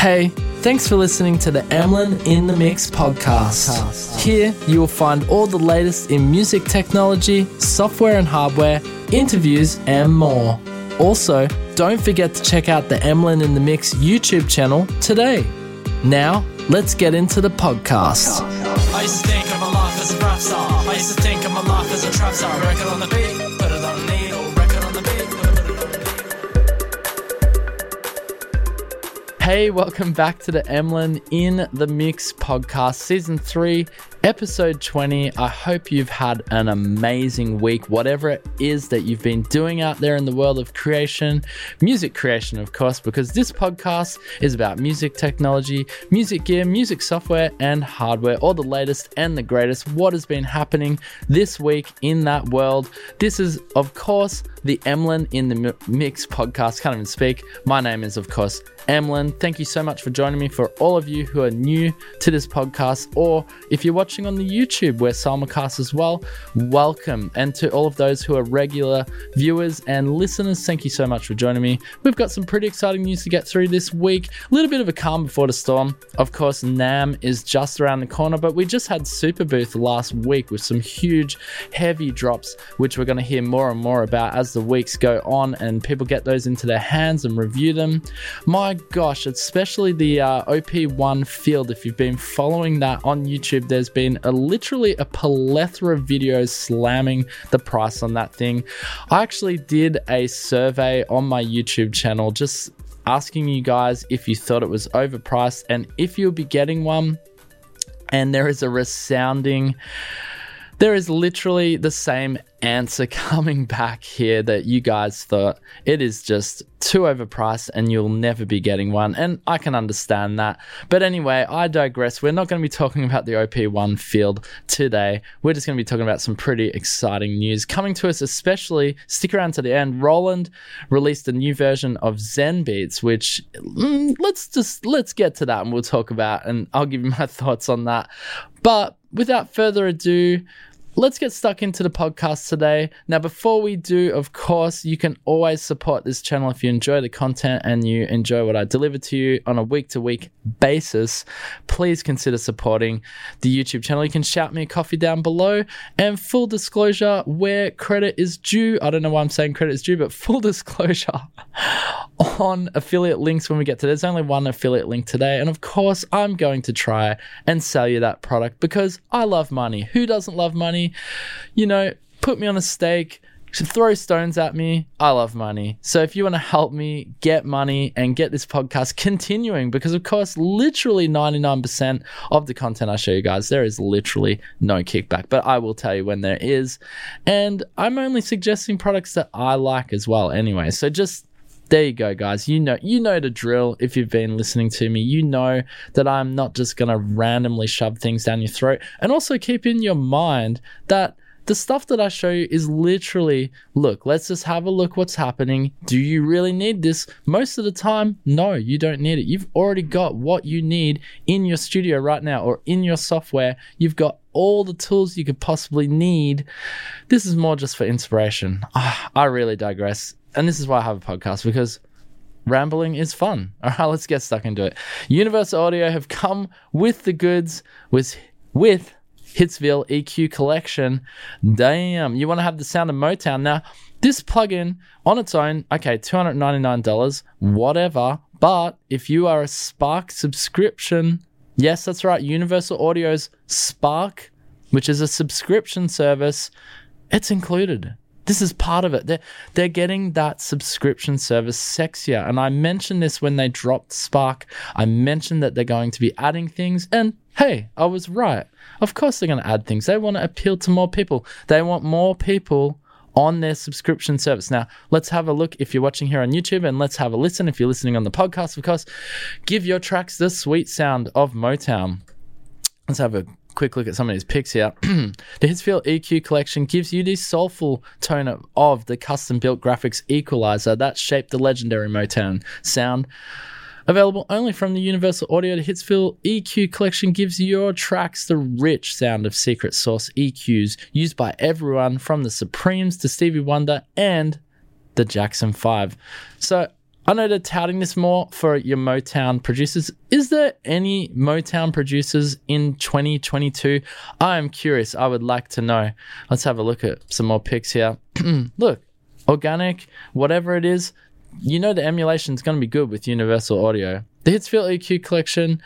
Hey, thanks for listening to the Emlyn in the Mix podcast. Here you will find all the latest in music technology, software and hardware, interviews and more. Also, don't forget to check out the Emlyn in the Mix YouTube channel today. Now, let's get into the podcast. I used to think of my life as a rap star. I used to think of my life as a trap star. Record on the beat, put it on the needle. Record on the beat. Hey, welcome back to the Emlyn in the Mix podcast, season 3, episode 20. I hope you've had an amazing week, whatever it is that you've been doing out there in the world of creation, music creation, of course, because this podcast is about music technology, music gear, music software and hardware, all the latest and the greatest, what has been happening this week in that world. This is, of course, the Emlyn in the Mix podcast. Can't even speak. My name is, of course, Emlyn. Thank you so much for joining me. For all of you who are new to this podcast, or if you're watching on the YouTube, where SolmaCast as well, welcome. And to all of those who are regular viewers and listeners, thank you so much for joining me. We've got some pretty exciting news to get through this week. A little bit of a calm before the storm. Of course, NAMM is just around the corner, but we just had Superbooth last week with some huge, heavy drops, which we're going to hear more and more about as the weeks go on and people get those into their hands and review them. My gosh, especially the OP1 field. If you've been following that on YouTube, there's been literally a plethora of videos slamming the price on that thing. I actually did a survey on my YouTube channel just asking you guys if you thought it was overpriced and if you'll be getting one. And there is a resounding... There is literally the same answer coming back here that you guys thought it is just too overpriced and you'll never be getting one. And I can understand that. But anyway, I digress. We're not going to be talking about the OP1 field today. We're just going to be talking about some pretty exciting news coming to us, especially stick around to the end. Roland released a new version of Zenbeats, which let's get to that and we'll talk about and I'll give you my thoughts on that. But without further ado, let's get stuck into the podcast today. Now, before we do, of course, you can always support this channel if you enjoy the content and you enjoy what I deliver to you on a week-to-week basis. Please consider supporting the YouTube channel. You can shout me a coffee down below. And full disclosure, where credit is due, I don't know why I'm saying credit is due, but full disclosure on affiliate links when we get to there's only one affiliate link today. And of course, I'm going to try and sell you that product because I love money. Who doesn't love money? You know, put me on a stake, throw stones at me. I love money. So if you want to help me get money and get this podcast continuing, because of course, literally 99% of the content I show you guys, there is literally no kickback, but I will tell you when there is. And I'm only suggesting products that I like as well anyway. So just there you go, guys. You know the drill. If you've been listening to me, you know that I'm not just going to randomly shove things down your throat. And also keep in your mind that the stuff that I show you is literally, look, let's just have a look what's happening. Do you really need this? Most of the time, no, you don't need it. You've already got what you need in your studio right now or in your software. You've got all the tools you could possibly need. This is more just for inspiration. I really digress. And this is why I have a podcast, because rambling is fun. All right, let's get stuck into it. Universal Audio have come with the goods with Hitsville EQ Collection. Damn, you want to have the sound of Motown. Now, this plugin on its own, okay, $299, whatever. But if you are a Spark subscription, yes, that's right, Universal Audio's Spark, which is a subscription service, it's included. This is part of it. They're getting that subscription service sexier. And I mentioned this when they dropped Spark. I mentioned that they're going to be adding things. And hey, I was right. Of course they're going to add things. They want to appeal to more people. They want more people on their subscription service. Now, let's have a look if you're watching here on YouTube, and let's have a listen if you're listening on the podcast. Of course, give your tracks the sweet sound of Motown. Let's have a quick look at some of these picks here. The Hitsville EQ Collection gives you the soulful tone of the custom-built graphics equalizer that shaped the legendary Motown sound. Available only from the Universal Audio, the Hitsville EQ Collection gives your tracks the rich sound of secret source EQs used by everyone from The Supremes to Stevie Wonder and the Jackson 5. So I know they're touting this more for your Motown producers. Is there any Motown producers in 2022? I am curious. I would like to know. Let's have a look at some more pics here. Look, organic, whatever it is, you know the emulation is going to be good with Universal Audio. The Hitsville EQ Collection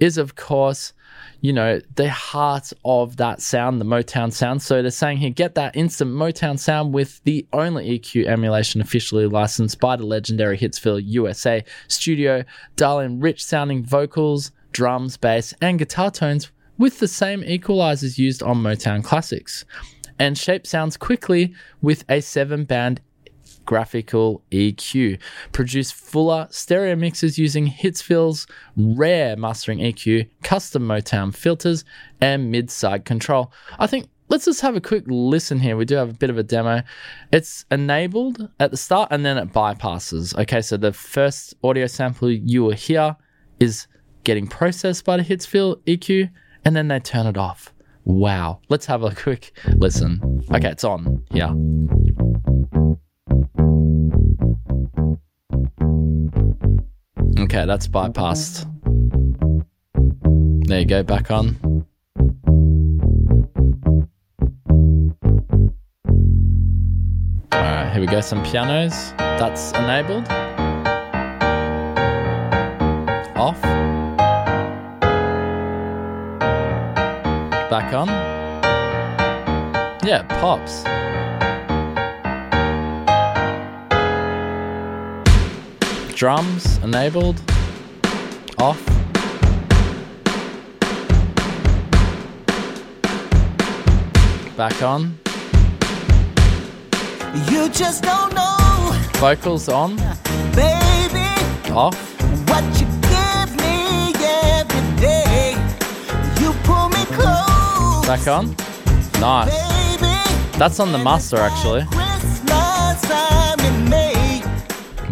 is, of course, you know, the heart of that sound, the Motown sound. So they're saying here, get that instant Motown sound with the only EQ emulation officially licensed by the legendary Hitsville USA studio, dial in rich sounding vocals, drums, bass, and guitar tones with the same equalizers used on Motown classics, and shape sounds quickly with a 7-band graphical EQ. Produce fuller stereo mixes using Hitsville's rare mastering EQ, custom Motown filters, and mid-side control. I think let's just have a quick listen here. We do have a bit of a demo. It's enabled at the start and then it bypasses. Okay, so the first audio sample you will hear is getting processed by the Hitsville EQ and then they turn it off. Wow. Let's have a quick listen. Okay, it's on here. Okay, that's bypassed. There you go, back on. All right, here we go, some pianos. That's enabled. Off. Back on. Yeah, it pops. Drums, enabled, off. Back on. You just don't know. Vocals on. Baby. Off. What you give me every day. You pull me close. Back on. Nice. Baby, that's on the master actually.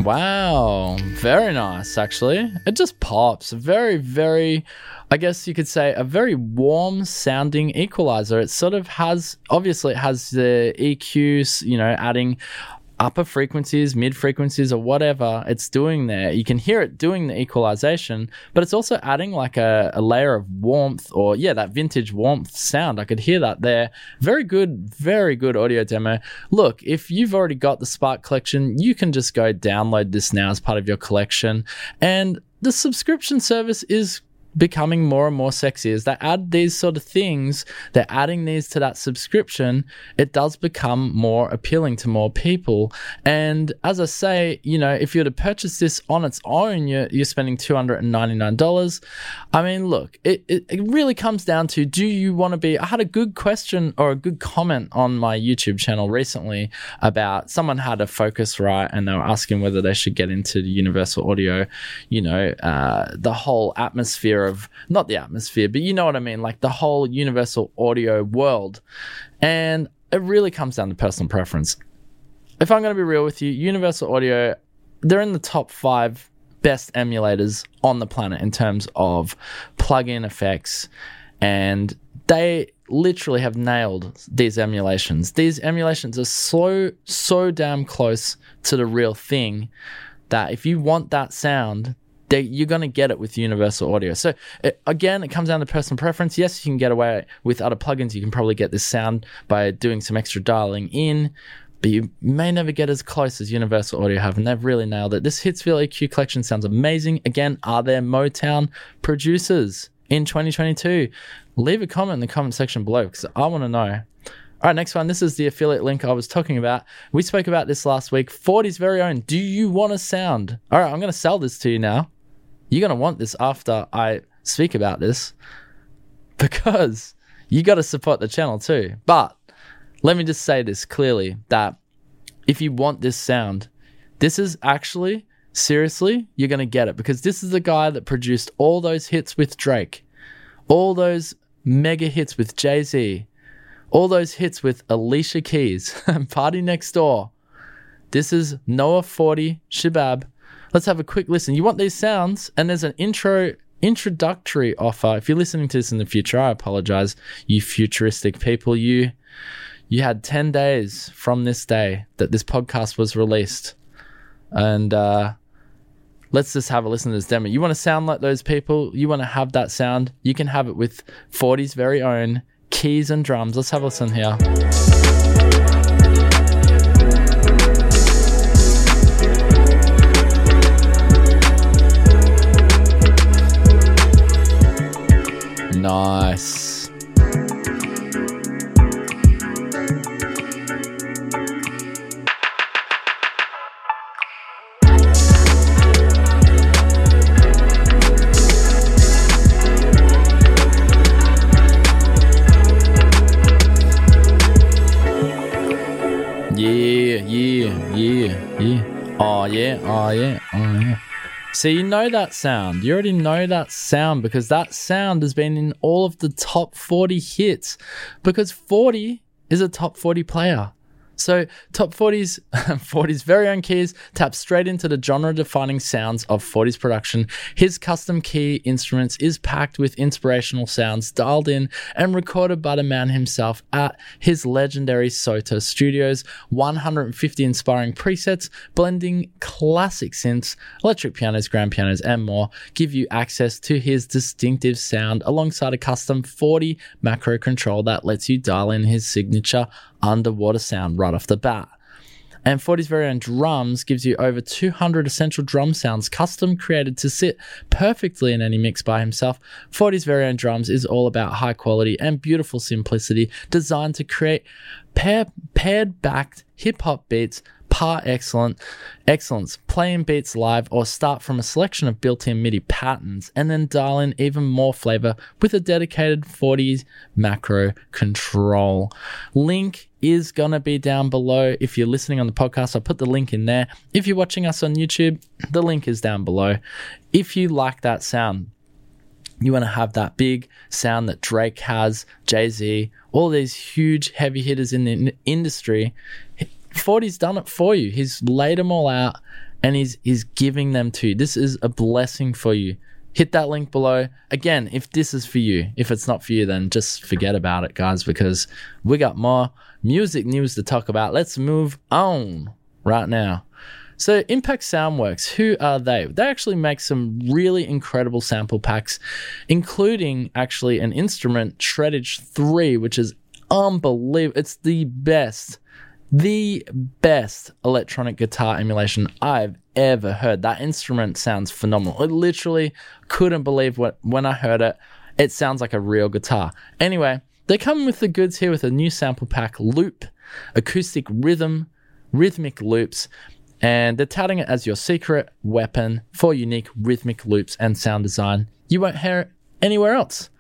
Wow, very nice, actually. It just pops. Very, very, I guess you could say, a very warm-sounding equalizer. It sort of has, obviously, it has the EQs, you know, adding upper frequencies, mid-frequencies, or whatever it's doing there. You can hear it doing the equalization, but it's also adding like a layer of warmth or, yeah, that vintage warmth sound. I could hear that there. Very good audio demo. Look, if you've already got the Spark collection, you can just go download this now as part of your collection. And the subscription service is becoming more and more sexy. As they add these sort of things, they're adding these to that subscription, it does become more appealing to more people. And as I say, you know, if you were to purchase this on its own, you're spending $299. I mean, look, it really comes down to, do you want to be, I had a good question or a good comment on my YouTube channel recently about someone had a Focusrite and they were asking whether they should get into the Universal Audio, you know, the whole atmosphere of, not the atmosphere, but you know what I mean, like the whole Universal Audio world. And it really comes down to personal preference. If I'm going to be real with you, Universal Audio, they're in the top 5 best emulators on the planet in terms of plug-in effects, and they literally have nailed these emulations. These emulations are so damn close to the real thing that if you want that sound, you're going to get it with Universal Audio. So, again, it comes down to personal preference. Yes, you can get away with other plugins. You can probably get this sound by doing some extra dialing in, but you may never get as close as Universal Audio have, and they've really nailed it. This Hitsville EQ collection sounds amazing. Again, are there Motown producers in 2022? Leave a comment in the comment section below because I want to know. All right, next one. This is the affiliate link I was talking about. We spoke about this last week. 40's very own. Do you want a sound? All right, I'm going to sell this to you now. You're going to want this after I speak about this because you got to support the channel too. But let me just say this clearly, that if you want this sound, this is actually, seriously, you're going to get it because this is the guy that produced all those hits with Drake, all those mega hits with Jay-Z, all those hits with Alicia Keys and Party Next Door. This is Noah 40 Shabab. Let's have a quick listen. You want these sounds, and there's an introductory offer. If you're listening to this in the future, I apologize, you futuristic people. You had 10 days from this day that this podcast was released. And let's just have a listen to this demo. You want to sound like those people, you want to have that sound, you can have it with 40's very own keys and drums. Let's have a listen here. Nice. Yeah. Oh, yeah. So you know that sound. You already know that sound because that sound has been in all of the top 40 hits because 40 is a top 40 player. So top 40's, 40's very own keys tap straight into the genre-defining sounds of 40's production. His custom key instruments is packed with inspirational sounds dialed in and recorded by the man himself at his legendary SOTA Studios. 150 inspiring presets, blending classic synths, electric pianos, grand pianos, and more, give you access to his distinctive sound alongside a custom 40 macro control that lets you dial in his signature underwater sound right off the bat. And 40's very own drums gives you over 200 essential drum sounds custom created to sit perfectly in any mix by himself. 40's very own drums is all about high quality and beautiful simplicity designed to create paired-backed hip-hop beats par excellence, playing beats live or start from a selection of built-in MIDI patterns and then dial in even more flavor with a dedicated 40s macro control. Link is going to be down below. If you're listening on the podcast, I'll put the link in there. If you're watching us on YouTube, the link is down below. If you like that sound, you want to have that big sound that Drake has, Jay-Z, all these huge heavy hitters in the industry, 40's done it for you. He's laid them all out and he's giving them to you. This is a blessing for you. Hit that link below. Again, if this is for you, if it's not for you, then just forget about it, guys, because we got more music news to talk about. Let's move on right now. So Impact Soundworks, who are they? They actually make some really incredible sample packs, including actually an instrument, Shreddage 3, which is unbelievable. It's the best electronic guitar emulation I've ever heard. That instrument sounds phenomenal. I literally couldn't believe when I heard it. It sounds like a real guitar. Anyway, they come with the goods here with a new sample pack, Loop, acoustic rhythm, rhythmic loops, and they're touting it as your secret weapon for unique rhythmic loops and sound design you won't hear it anywhere else.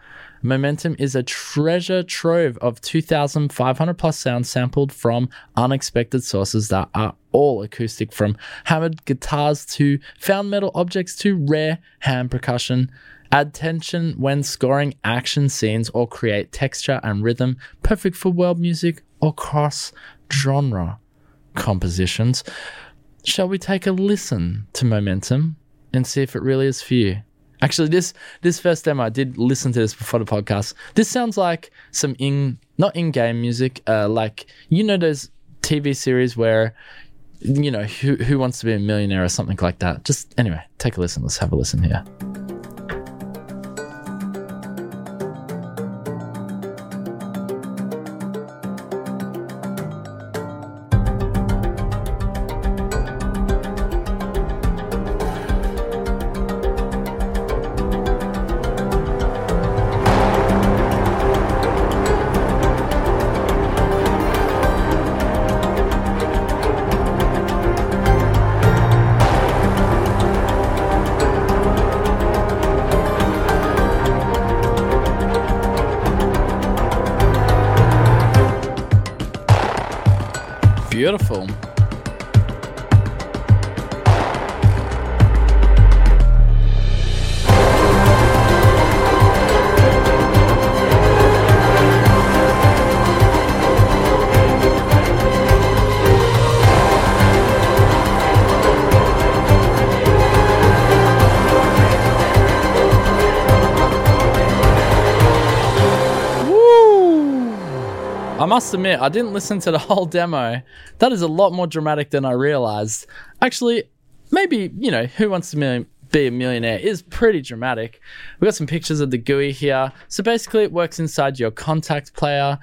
Momentum is a treasure trove of 2,500 plus sounds sampled from unexpected sources that are all acoustic, from hammered guitars to found metal objects to rare hand percussion. Add tension when scoring action scenes or create texture and rhythm, perfect for world music or cross-genre compositions. Shall we take a listen to Momentum and see if it really is for you? Actually, this first demo, I did listen to this before the podcast. This sounds like some not in-game music, like, you know, those TV series where, you know, who wants to be a millionaire or something like that. Just anyway, take a listen. Let's have a listen here. Beautiful. I must admit, I didn't listen to the whole demo. That is a lot more dramatic than I realized. Actually, maybe, you know, Who Wants to Be a Millionaire is pretty dramatic. We've got some pictures of the GUI here. So basically it works inside your contact player,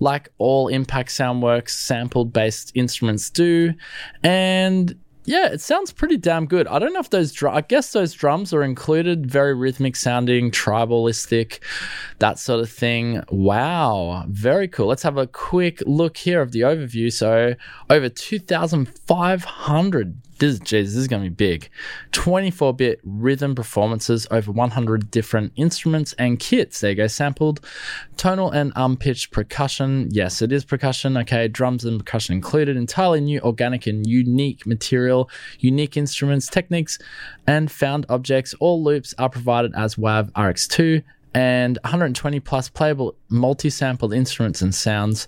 like all Impact Soundworks sample-based instruments do. And yeah, it sounds pretty damn good. I don't know if those drums are included. Very rhythmic sounding, tribalistic, that sort of thing. Wow, very cool. Let's have a quick look here of the overview. So over 2,500. This is going to be big. 24-bit rhythm performances over 100 different instruments and kits. There you go, sampled. Tonal and unpitched percussion. Yes, it is percussion. Okay, drums and percussion included. Entirely new, organic, and unique material. Unique instruments, techniques, and found objects. All loops are provided as WAV RX2. And 120 plus playable multi-sampled instruments and sounds.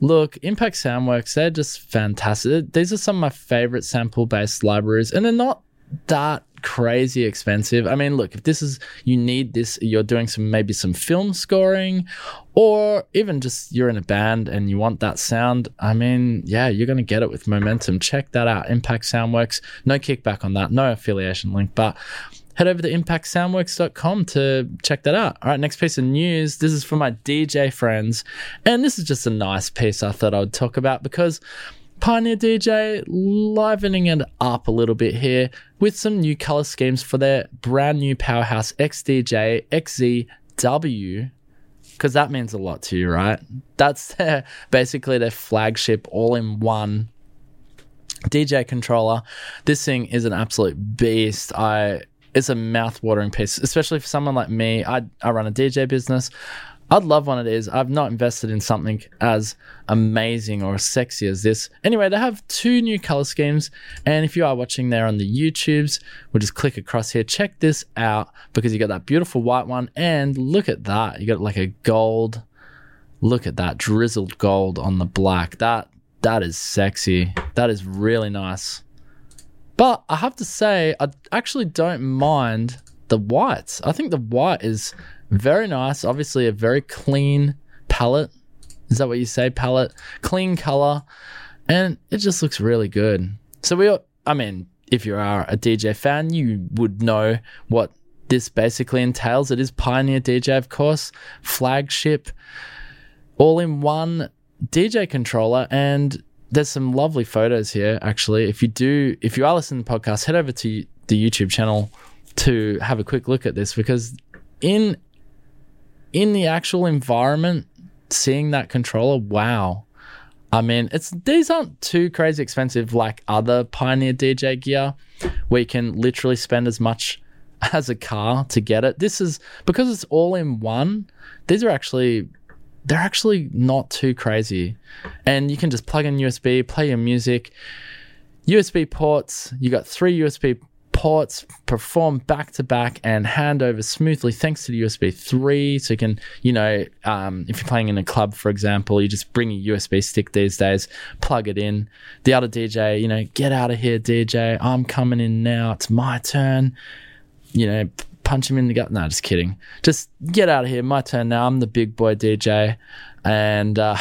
Look, Impact Soundworks, they're just fantastic. These are some of my favorite sample-based libraries, and they're not that crazy expensive. I mean, look, if this is, you need this, you're doing maybe some film scoring, or even just you're in a band and you want that sound, I mean, yeah, you're going to get it with Momentum. Check that out, Impact Soundworks. No kickback on that, no affiliation link, but head over to impactsoundworks.com to check that out. All right, next piece of news. This is for my DJ friends. And this is just a nice piece I thought I would talk about because Pioneer DJ livening it up a little bit here with some new color schemes for their brand new powerhouse XDJ XZW, because that means a lot to you, right? That's basically their flagship all-in-one DJ controller. This thing is an absolute beast. It's a mouth-watering piece, especially for someone like me. I run a DJ business. I'd love one of these. I've not invested in something as amazing or as sexy as this. Anyway, they have two new color schemes. And if you are watching there on the YouTubes, we'll just click across here. Check this out because you got that beautiful white one. And look at that. You got like a gold. Look at that. Drizzled gold on the black. That is sexy. That is really nice. But I have to say, I actually don't mind the whites. I think the white is very nice. Obviously, a very clean palette. Is that what you say, palette? Clean color. And it just looks really good. So if you are a DJ fan, you would know what this basically entails. It is Pioneer DJ, of course. Flagship, all-in-one DJ controller. And there's some lovely photos here, actually. If you are listening to the podcast, head over to the YouTube channel to have a quick look at this, because in the actual environment, seeing that controller, wow. I mean, these aren't too crazy expensive like other Pioneer DJ gear, where you can literally spend as much as a car to get it. This is, because it's all in one, these are actually... they're actually not too crazy. And you can just plug in USB, play your music. USB ports, you got 3 USB ports, perform back-to-back and hand over smoothly thanks to the USB 3. So you can, if you're playing in a club, for example, you just bring a USB stick these days, plug it in. The other DJ, get out of here, DJ. I'm coming in now. It's my turn. Punch him in the gut. No, just kidding. Just get out of here. My turn now. I'm the big boy DJ. And hey,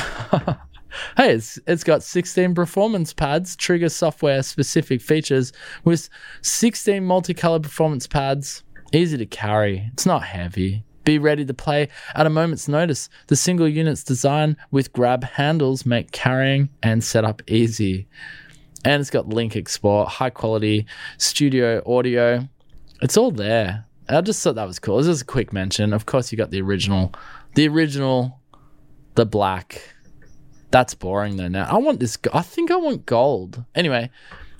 it's got 16 performance pads, trigger software specific features with 16 multicolor performance pads. Easy to carry. It's not heavy. Be ready to play at a moment's notice. The single unit's design with grab handles make carrying and setup easy. And it's got link export, high quality studio audio. It's all there. I just thought that was cool. This is a quick mention. Of course, you got the black. That's boring though now. I think I want gold. Anyway,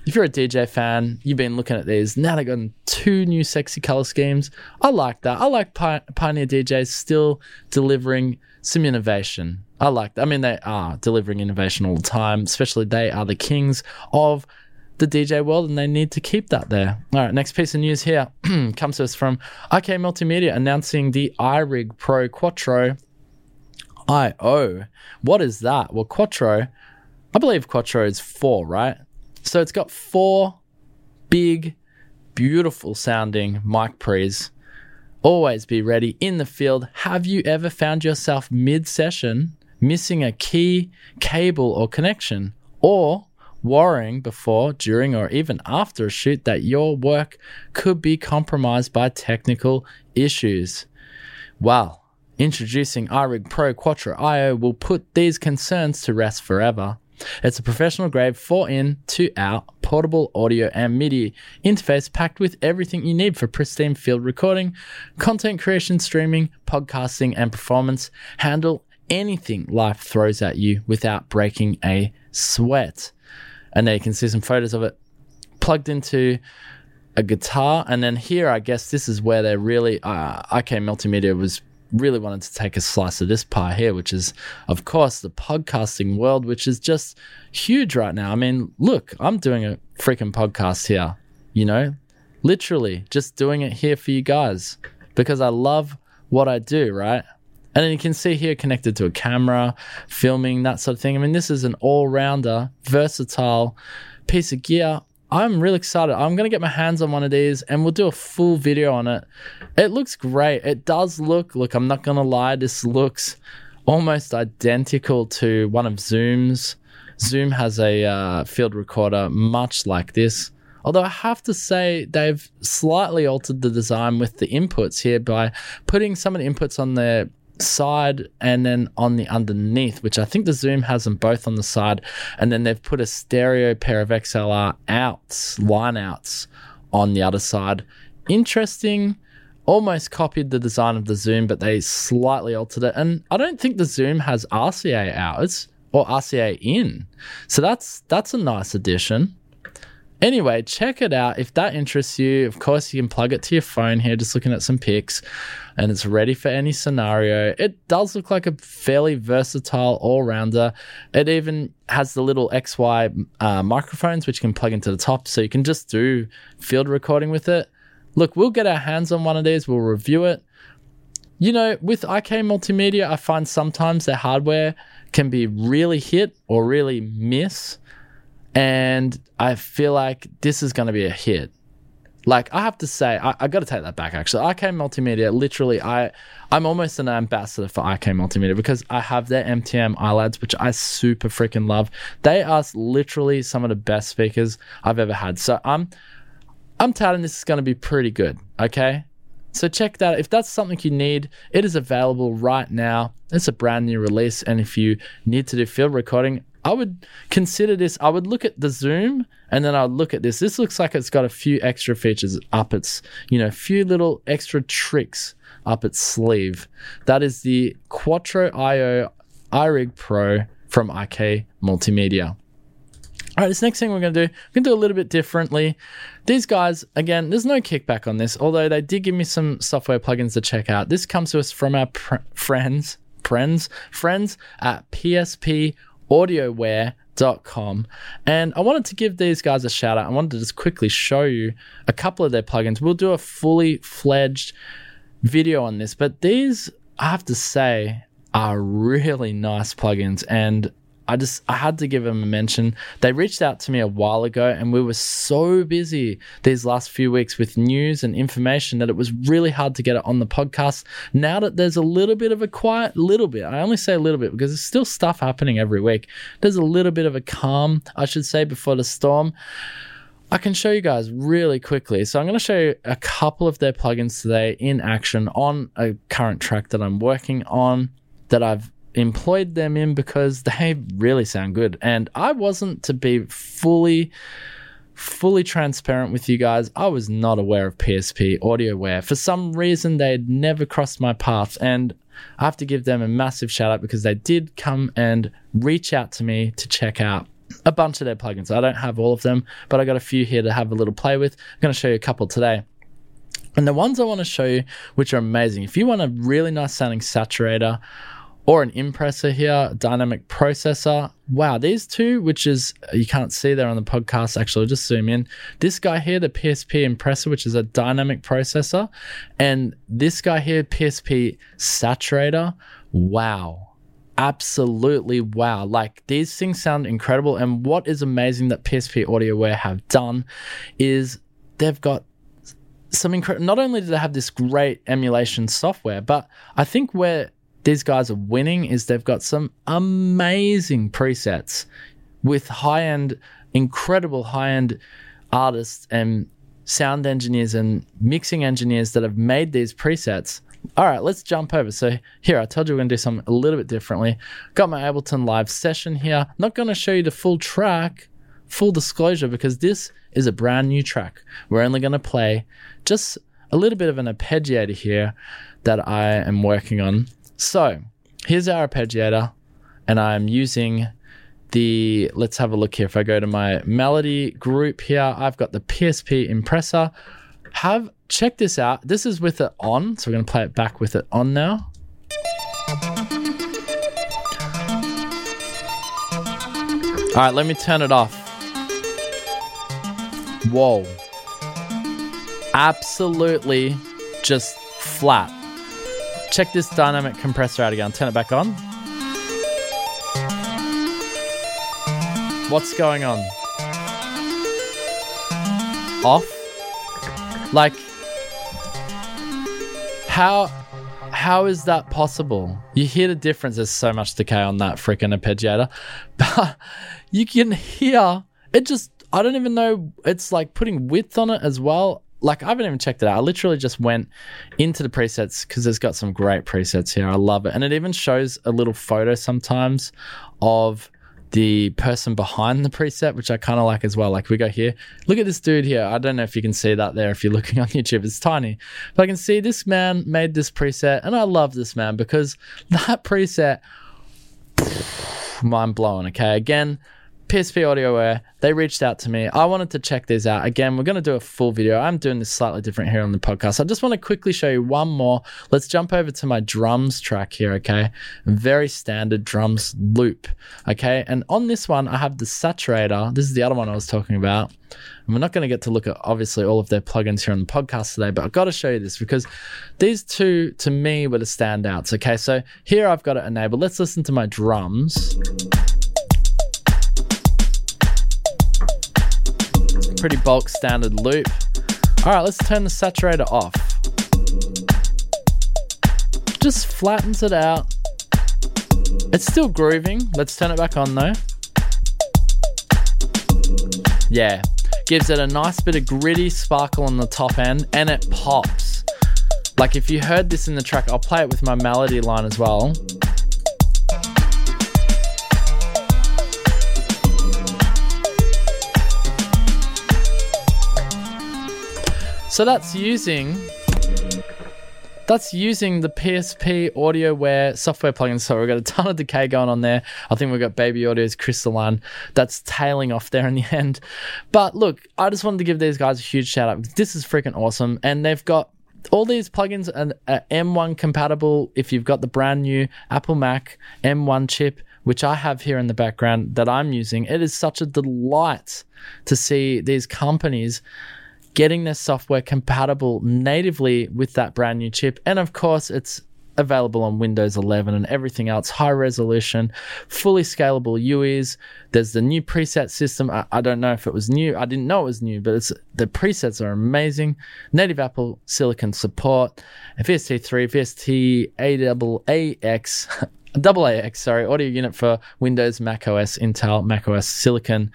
if you're a DJ fan, you've been looking at these. Now they've got 2 new sexy color schemes. I like that. I like Pioneer DJs still delivering some innovation. I like that. I mean, they are delivering innovation all the time, especially they are the kings of the DJ world, and they need to keep that there. All right, next piece of news here comes to us from IK Multimedia announcing the iRig Pro Quattro I/O. What is that? Well, Quattro, I believe Quattro is 4, right? So it's got 4 big, beautiful sounding mic pre's. Always be ready in the field. Have you ever found yourself mid-session missing a key, cable, or connection? Or worrying before, during, or even after a shoot that your work could be compromised by technical issues. Well, introducing iRig Pro Quattro IO will put these concerns to rest forever. It's a professional-grade 4-in, 2-out, portable audio and MIDI interface packed with everything you need for pristine field recording, content creation, streaming, podcasting, and performance. Handle anything life throws at you without breaking a sweat. And there you can see some photos of it plugged into a guitar. And then here, I guess this is where they really, IK Multimedia was really wanted to take a slice of this pie here, which is, of course, the podcasting world, which is just huge right now. I mean, look, I'm doing a freaking podcast here, you know, literally just doing it here for you guys because I love what I do, right? And then you can see here connected to a camera, filming, that sort of thing. I mean, this is an all-rounder, versatile piece of gear. I'm really excited. I'm going to get my hands on one of these and we'll do a full video on it. It looks great. It does look, I'm not going to lie, this looks almost identical to one of Zoom's. Zoom has a field recorder much like this. Although I have to say they've slightly altered the design with the inputs here by putting some of the inputs on their side and then on the underneath, which I think the Zoom has them both on the side, and then they've put a stereo pair of XLR outs, line outs on the other side. Interesting, almost copied the design of the Zoom, but they slightly altered it. And I don't think the Zoom has RCA out or RCA in, so that's a nice addition. Anyway, check it out. If that interests you, of course, you can plug it to your phone here, just looking at some pics, and it's ready for any scenario. It does look like a fairly versatile all-rounder. It even has the little XY microphones, which you can plug into the top, so you can just do field recording with it. Look, we'll get our hands on one of these. We'll review it. You know, with IK Multimedia, I find sometimes their hardware can be really hit or really miss. And I feel like this is going to be a hit. Like, I have to say, I got to take that back, actually. IK Multimedia, literally, I'm almost an ambassador for IK Multimedia because I have their MTM iLads, which I super freaking love. They are literally some of the best speakers I've ever had. So I'm touting this is going to be pretty good, okay? So check that out. If that's something you need, it is available right now. It's a brand new release, and if you need to do field recording, I would consider this. I would look at the Zoom and then I would look at this. This looks like it's got a few extra features up its, you know, few little extra tricks up its sleeve. That is the Quattro IO iRig Pro from IK Multimedia. All right, this next thing we're going to do a little bit differently. These guys, again, there's no kickback on this, although they did give me some software plugins to check out. This comes to us from our friends at PSP AudioWare.com, and I wanted to give these guys a shout out. I wanted to just quickly show you a couple of their plugins. We'll do a fully fledged video on this, but these, I have to say, are really nice plugins, and I had to give them a mention. They reached out to me a while ago, and we were so busy these last few weeks with news and information that it was really hard to get it on the podcast. Now that there's a little bit of a quiet, little bit, I only say a little bit because there's still stuff happening every week. There's a little bit of a calm, I should say, before the storm. I can show you guys really quickly. So I'm going to show you a couple of their plugins today in action on a current track that I'm working on that I've employed them in because they really sound good. And I wasn't, to be fully transparent with you guys, I was not aware of PSP AudioWare. For some reason, they had never crossed my path, and I have to give them a massive shout out because they did come and reach out to me to check out a bunch of their plugins. I don't have all of them, but I got a few here to have a little play with. I'm going to show you a couple today. And the ones I want to show you, which are amazing, if you want a really nice sounding saturator or an compressor here, dynamic processor. Wow, these two, which is, you can't see there on the podcast, actually, I'll just zoom in. This guy here, the PSP Impressor, which is a dynamic processor. And this guy here, PSP Saturator. Wow. Absolutely wow. Like, these things sound incredible. And what is amazing that PSP AudioWare have done is they've got some incredible, not only do they have this great emulation software, but I think where these guys are winning is they've got some amazing presets with high-end incredible high-end artists and sound engineers and mixing engineers that have made these presets. All right, let's jump over. So here, I told you we're going to do something a little bit differently. Got my Ableton Live session here. Not going to show you the full track, full disclosure, because this is a brand new track. We're only going to play just a little bit of an arpeggiator here that I am working on. So here's our arpeggiator, and I'm using the, let's have a look here. If I go to my melody group here, I've got the PSP Impressor. Check this out. This is with it on, so we're going to play it back with it on now. All right, let me turn it off. Whoa. Absolutely just flat. Check this dynamic compressor out again. Turn it back on. What's going on? Off. Like, how is that possible? You hear the difference. There's so much decay on that freaking arpeggiator. But you can hear it just, I don't even know. It's like putting width on it as well. Like, I haven't even checked it out. I literally just went into the presets because it's got some great presets here. I love it. And it even shows a little photo sometimes of the person behind the preset, which I kind of like as well. Like, we go here, look at this dude here. I don't know if you can see that there if you're looking on YouTube, it's tiny, but I can see this man made this preset, and I love this man because that preset, mind blowing. Okay, again, PSP AudioWare, they reached out to me. I wanted to check these out. Again, we're going to do a full video. I'm doing this slightly different here on the podcast. I just want to quickly show you one more. Let's jump over to my drums track here, okay? Very standard drums loop, okay? And on this one, I have the saturator. This is the other one I was talking about. And we're not going to get to look at, obviously, all of their plugins here on the podcast today, but I've got to show you this because these two, to me, were the standouts, okay? So here I've got it enabled. Let's listen to my drums. Pretty bulk standard loop. All right, let's turn the saturator off. Just flattens it out. It's still grooving. Let's turn it back on though. Yeah, gives it a nice bit of gritty sparkle on the top end, and it pops. Like, if you heard this in the track, I'll play it with my melody line as well. So that's using the PSP AudioWare software plugin. So we've got a ton of decay going on there. I think we've got Baby Audio's crystalline that's tailing off there in the end. But look, I just wanted to give these guys a huge shout out. This is freaking awesome. And they've got all these plugins are M1 compatible if you've got the brand new Apple Mac M1 chip, which I have here in the background that I'm using. It is such a delight to see these companies getting their software compatible natively with that brand new chip. And of course, it's available on Windows 11 and everything else, high resolution, fully scalable UEs. There's the new preset system. I don't know if it was new. I didn't know it was new, but the presets are amazing. Native Apple Silicon support, VST3, VST AAX, audio unit for Windows, Mac OS, Intel, Mac OS, Silicon.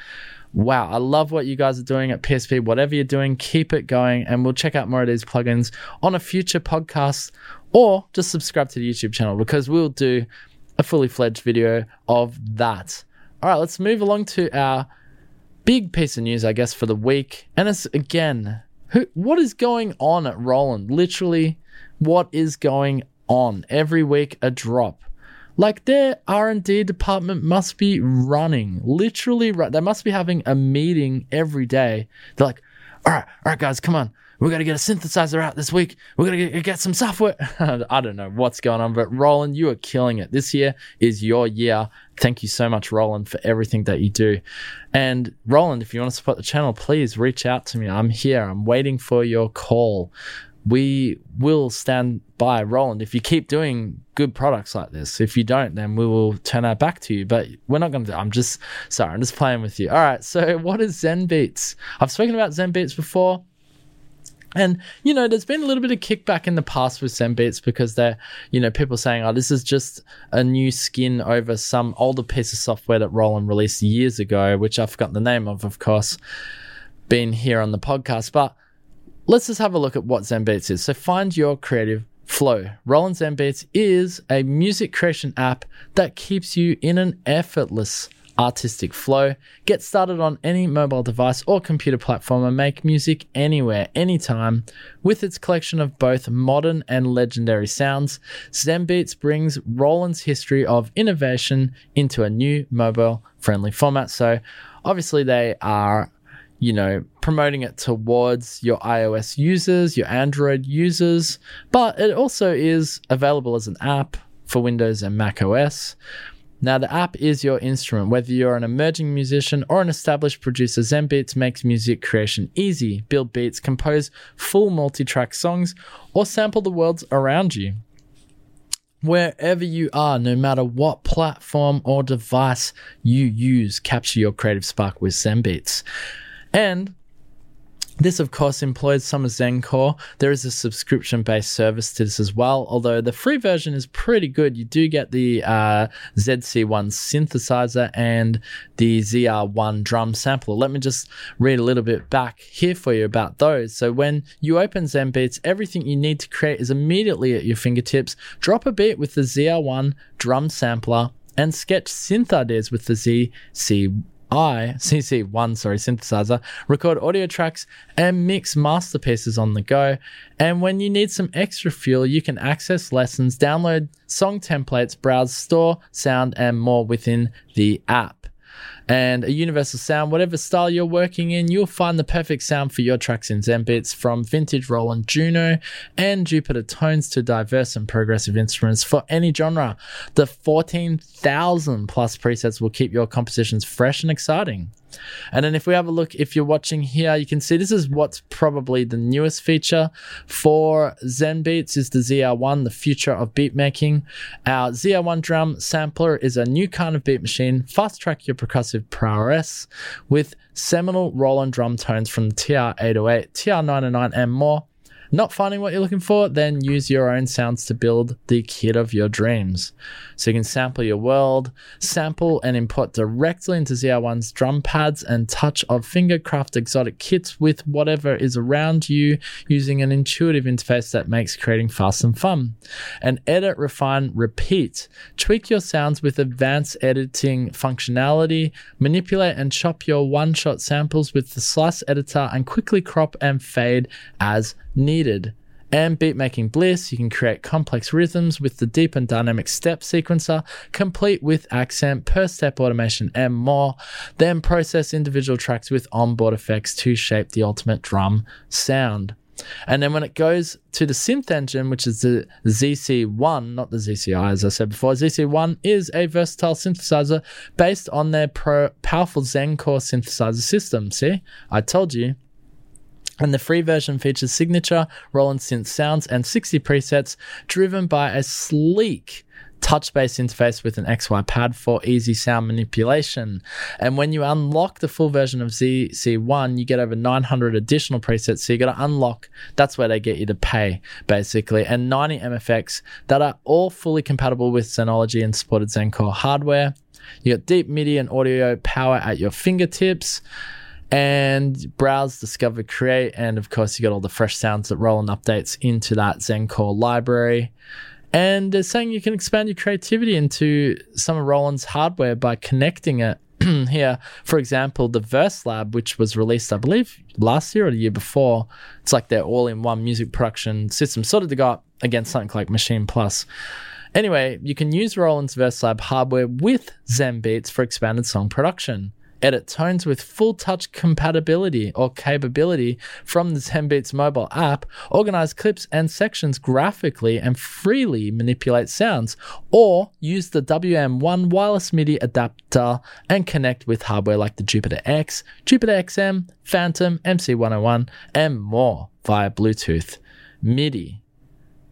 Wow, I love what you guys are doing at PSP. Whatever you're doing, keep it going, and we'll check out more of these plugins on a future podcast, or just subscribe to the YouTube channel because we'll do a fully fledged video of that. All right, let's move along to our big piece of news, I guess, for the week. And it's, again, what is going on at Roland? Literally, what is going on? Every week, a drop. Like, their R&D department must be running, literally, right? They must be having a meeting every day. They're like, all right, guys, come on. We're going to get a synthesizer out this week. We're going to get some software. I don't know what's going on, but Roland, you are killing it. This year is your year. Thank you so much, Roland, for everything that you do. And Roland, if you want to support the channel, please reach out to me. I'm here. I'm waiting for your call. We will stand by Roland if you keep doing good products like this. If you don't, then we will turn our back to you. But we're not going to. I'm just playing with you. All right. So what is Zenbeats? I've spoken about Zenbeats before. And, you know, there's been a little bit of kickback in the past with Zenbeats because they're, you know, people saying, oh, this is just a new skin over some older piece of software that Roland released years ago, which I forgot the name of course, being here on the podcast. But let's just have a look at what Zenbeats is. So find your creative flow. Roland Zenbeats is a music creation app that keeps you in an effortless artistic flow. Get started on any mobile device or computer platform and make music anywhere, anytime. With its collection of both modern and legendary sounds, Zenbeats brings Roland's history of innovation into a new mobile-friendly format. So obviously they are, you know, promoting it towards your iOS users, your Android users, but it also is available as an app for Windows and Mac OS. Now, the app is your instrument. Whether you're an emerging musician or an established producer, Zenbeats makes music creation easy. Build beats, compose full multi-track songs, or sample the worlds around you. Wherever you are, no matter what platform or device you use, capture your creative spark with Zenbeats. And this, of course, employs some of ZenCore. There is a subscription-based service to this as well, although the free version is pretty good. You do get the ZC1 synthesizer and the ZR1 drum sampler. Let me just read a little bit back here for you about those. So when you open Zenbeats, everything you need to create is immediately at your fingertips. Drop a beat with the ZR1 drum sampler and sketch synth ideas with the ZC1 synthesizer, record audio tracks and mix masterpieces on the go. And when you need some extra fuel, you can access lessons, download song templates, browse, store sound and more within the app. And a universal sound, whatever style you're working in, you'll find the perfect sound for your tracks in Zenbeats, from vintage Roland Juno and Jupiter tones to diverse and progressive instruments for any genre. The 14,000 plus presets will keep your compositions fresh and exciting. And then if we have a look, if you're watching here, you can see this is what's probably the newest feature for Zenbeats is the ZR1, the future of beat making. Our ZR1 drum sampler is a new kind of beat machine. Fast track your percussive prowess with seminal Roland drum tones from the TR-808, TR-909 and more. Not finding what you're looking for? Then use your own sounds to build the kit of your dreams. So you can sample your world, sample and import directly into ZR1's drum pads and touch of fingercraft exotic kits with whatever is around you using an intuitive interface that makes creating fast and fun. And edit, refine, repeat. Tweak your sounds with advanced editing functionality. Manipulate and chop your one-shot samples with the slice editor and quickly crop and fade as needed. And beat making bliss, you can create complex rhythms with the deep and dynamic step sequencer, complete with accent, per step automation and more. Then process individual tracks with onboard effects to shape the ultimate drum sound. And then when it goes to the synth engine, which is the ZC1, not the ZCI, as I said before, ZC1 is a versatile synthesizer based on their powerful ZenCore synthesizer system. See, I told you. And the free version features signature Roland synth sounds and 60 presets driven by a sleek touch-based interface with an XY pad for easy sound manipulation. And when you unlock the full version of ZC1, you get over 900 additional presets. So you got to unlock. That's where they get you to pay, basically. And 90 MFX that are all fully compatible with Zenology and supported ZenCore hardware. You got deep MIDI and audio power at your fingertips. And browse, discover, create, and of course you got all the fresh sounds that Roland updates into that ZenCore library. And they're saying you can expand your creativity into some of Roland's hardware by connecting it here. For example, the Verse Lab, which was released, I believe, last year or the year before. It's like their all-in-one music production system, sort of to go up against something like Machine Plus. Anyway, you can use Roland's Verse Lab hardware with Zenbeats for expanded song production. Edit tones with full touch compatibility or capability from the Zenbeats mobile app, organize clips and sections graphically and freely manipulate sounds, or use the WM1 wireless MIDI adapter and connect with hardware like the Jupiter X, Jupiter XM, Phantom, MC101, and more via Bluetooth MIDI.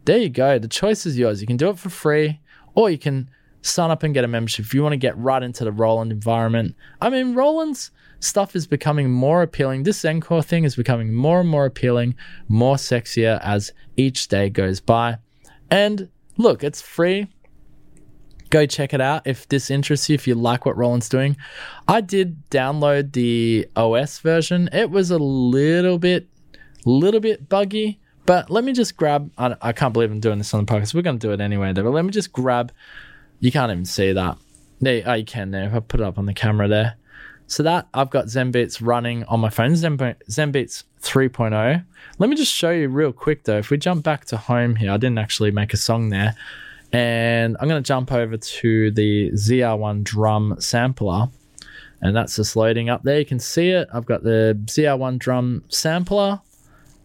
There you go. The choice is yours. You can do it for free, or you can sign up and get a membership if you want to get right into the Roland environment. I mean, Roland's stuff is becoming more appealing. This ZenCore thing is becoming more and more appealing, more sexier as each day goes by. And look, it's free. Go check it out if this interests you, if you like what Roland's doing. I did download the OS version. It was a little bit buggy, but let me just grab... I can't believe I'm doing this on the podcast. We're going to do it anyway, though. But let me just grab... You can't even see that. Oh, you can there. If I put it up on the camera there. So that, I've got Zenbeats running on my phone. Zenbeats 3.0. Let me just show you real quick, though. If we jump back to home here, I didn't actually make a song there. And I'm going to jump over to the ZR1 drum sampler. And that's just loading up there. You can see it. I've got the ZR1 drum sampler.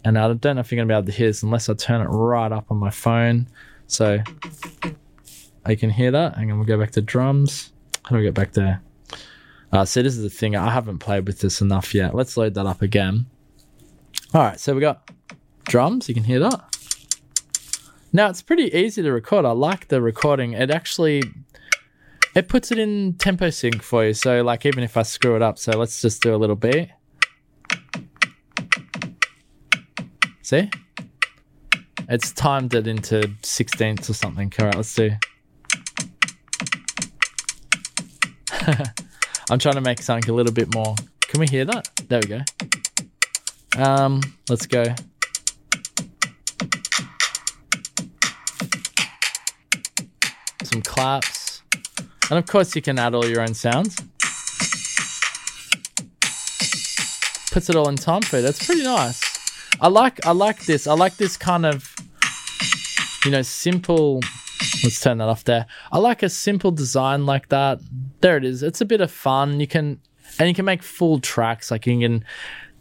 And I don't know if you're going to be able to hear this unless I turn it right up on my phone. So I can hear that. Hang on, we'll go back to drums. How do we get back there? So this is the thing. I haven't played with this enough yet. Let's load that up again. All right, so we got drums. You can hear that. Now, it's pretty easy to record. I like the recording. It puts it in tempo sync for you. So, like, even if I screw it up. So let's just do a little beat. See? It's timed it into 16ths or something. All right, let's do. I'm trying to make something a little bit more. Can we hear that? There we go. Let's go. Some claps. And of course you can add all your own sounds. Puts it all in time for you. That's pretty nice. I like this. I like this kind of, simple. Let's turn that off there. I like a simple design like that. There it is. It's a bit of fun. You can make full tracks.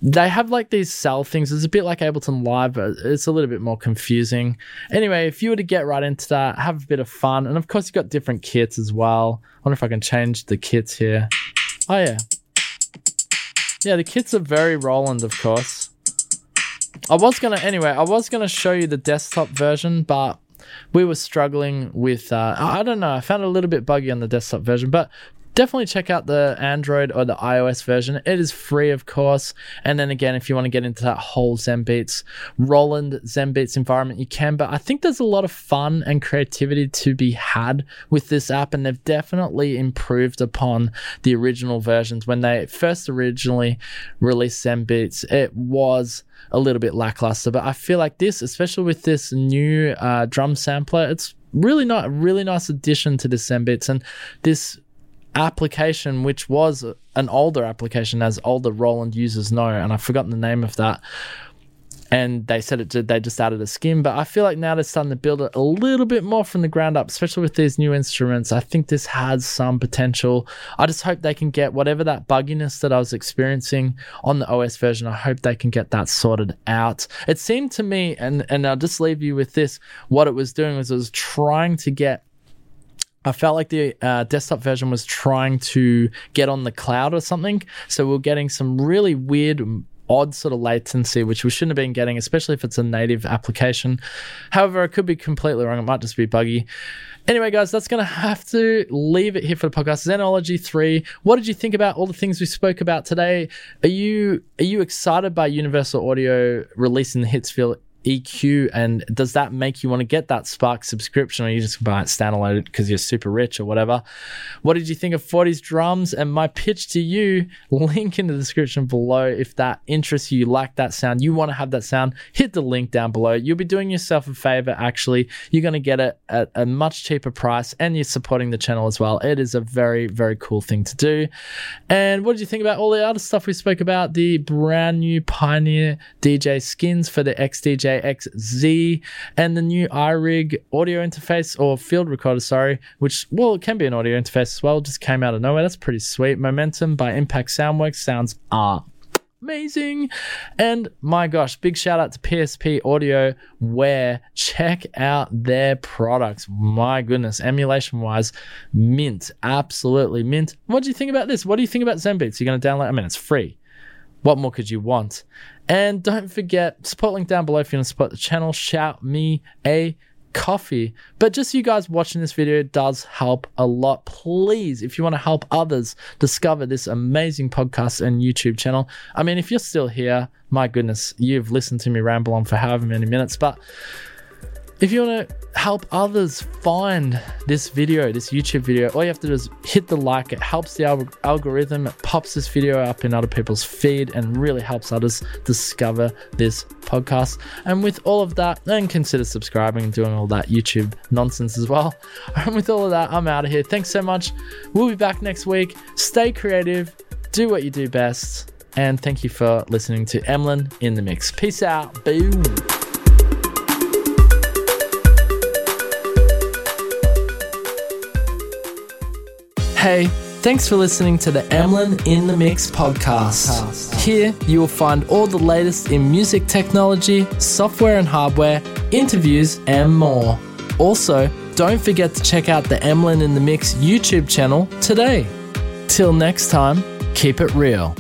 They have like these cell things. It's a bit like Ableton Live, but it's a little bit more confusing. Anyway, if you were to get right into that, have a bit of fun. And of course you've got different kits as well. I wonder if I can change the kits here. Oh yeah. Yeah, the kits are very Roland, of course. I was going to show you the desktop version, but we were struggling with, I don't know, I found it a little bit buggy on the desktop version, but definitely check out the Android or the iOS version. It is free, of course. And then again, if you want to get into that whole Roland Zenbeats environment, you can. But I think there's a lot of fun and creativity to be had with this app. And they've definitely improved upon the original versions. When they first originally released Zenbeats, it was a little bit lackluster. But I feel like this, especially with this new drum sampler, it's really nice addition to the Zenbeats. And this application, which was an older application, as older Roland users know, and I've forgotten the name of that, and they said they just added a skin, but I feel like now they're starting to build it a little bit more from the ground up, especially with these new instruments. I think this has some potential. I just hope they can get whatever that bugginess that I was experiencing on the OS version, I hope they can get that sorted out. It seemed to me, and I'll just leave you with this, what it was doing was it was trying to get, I felt like the desktop version was trying to get on the cloud or something. So we're getting some really weird, odd sort of latency, which we shouldn't have been getting, especially if it's a native application. However, I could be completely wrong. It might just be buggy. Anyway, guys, that's going to have to leave it here for the podcast. Zenology 3. What did you think about all the things we spoke about today? Are you excited by Universal Audio releasing the Hitsville EQ, and does that make you want to get that Spark subscription, or you just buy it standalone because you're super rich or whatever? What did you think of 40's drums? And my pitch to you, link in the description below. If that interests you, like that sound, you want to have that sound, hit the link down below. You'll be doing yourself a favor, actually. You're going to get it at a much cheaper price, and you're supporting the channel as well. It is a very, very cool thing to do. And what did you think about all the other stuff we spoke about? The brand new Pioneer DJ skins for the XDJ XZ and the new iRig audio interface, or field recorder, sorry, which, well, it can be an audio interface as well, just came out of nowhere. That's pretty sweet. Momentum by Impact Soundworks. Sounds are amazing. And my gosh, big shout out to PSP AudioWare. Check out their products. My goodness, emulation wise, mint, absolutely mint. What do you think about this? What do you think about Zenbeats? You're going to download, I mean, it's free. What more could you want? And don't forget, support link down below if you want to support the channel. Shout me a coffee. But just you guys watching this video does help a lot. Please, if you want to help others discover this amazing podcast and YouTube channel, I mean, if you're still here, my goodness, you've listened to me ramble on for however many minutes. But if you want to help others find this video, this YouTube video, all you have to do is hit the like. It helps the algorithm. It pops this video up in other people's feed and really helps others discover this podcast. And with all of that, then consider subscribing and doing all that YouTube nonsense as well. And with all of that, I'm out of here. Thanks so much. We'll be back next week. Stay creative. Do what you do best. And thank you for listening to Emlyn in the Mix. Peace out. Boom. Hey, thanks for listening to the Emlyn in the Mix podcast. Here you will find all the latest in music technology, software and hardware, interviews and more. Also, don't forget to check out the Emlyn in the Mix YouTube channel today. Till next time, keep it real.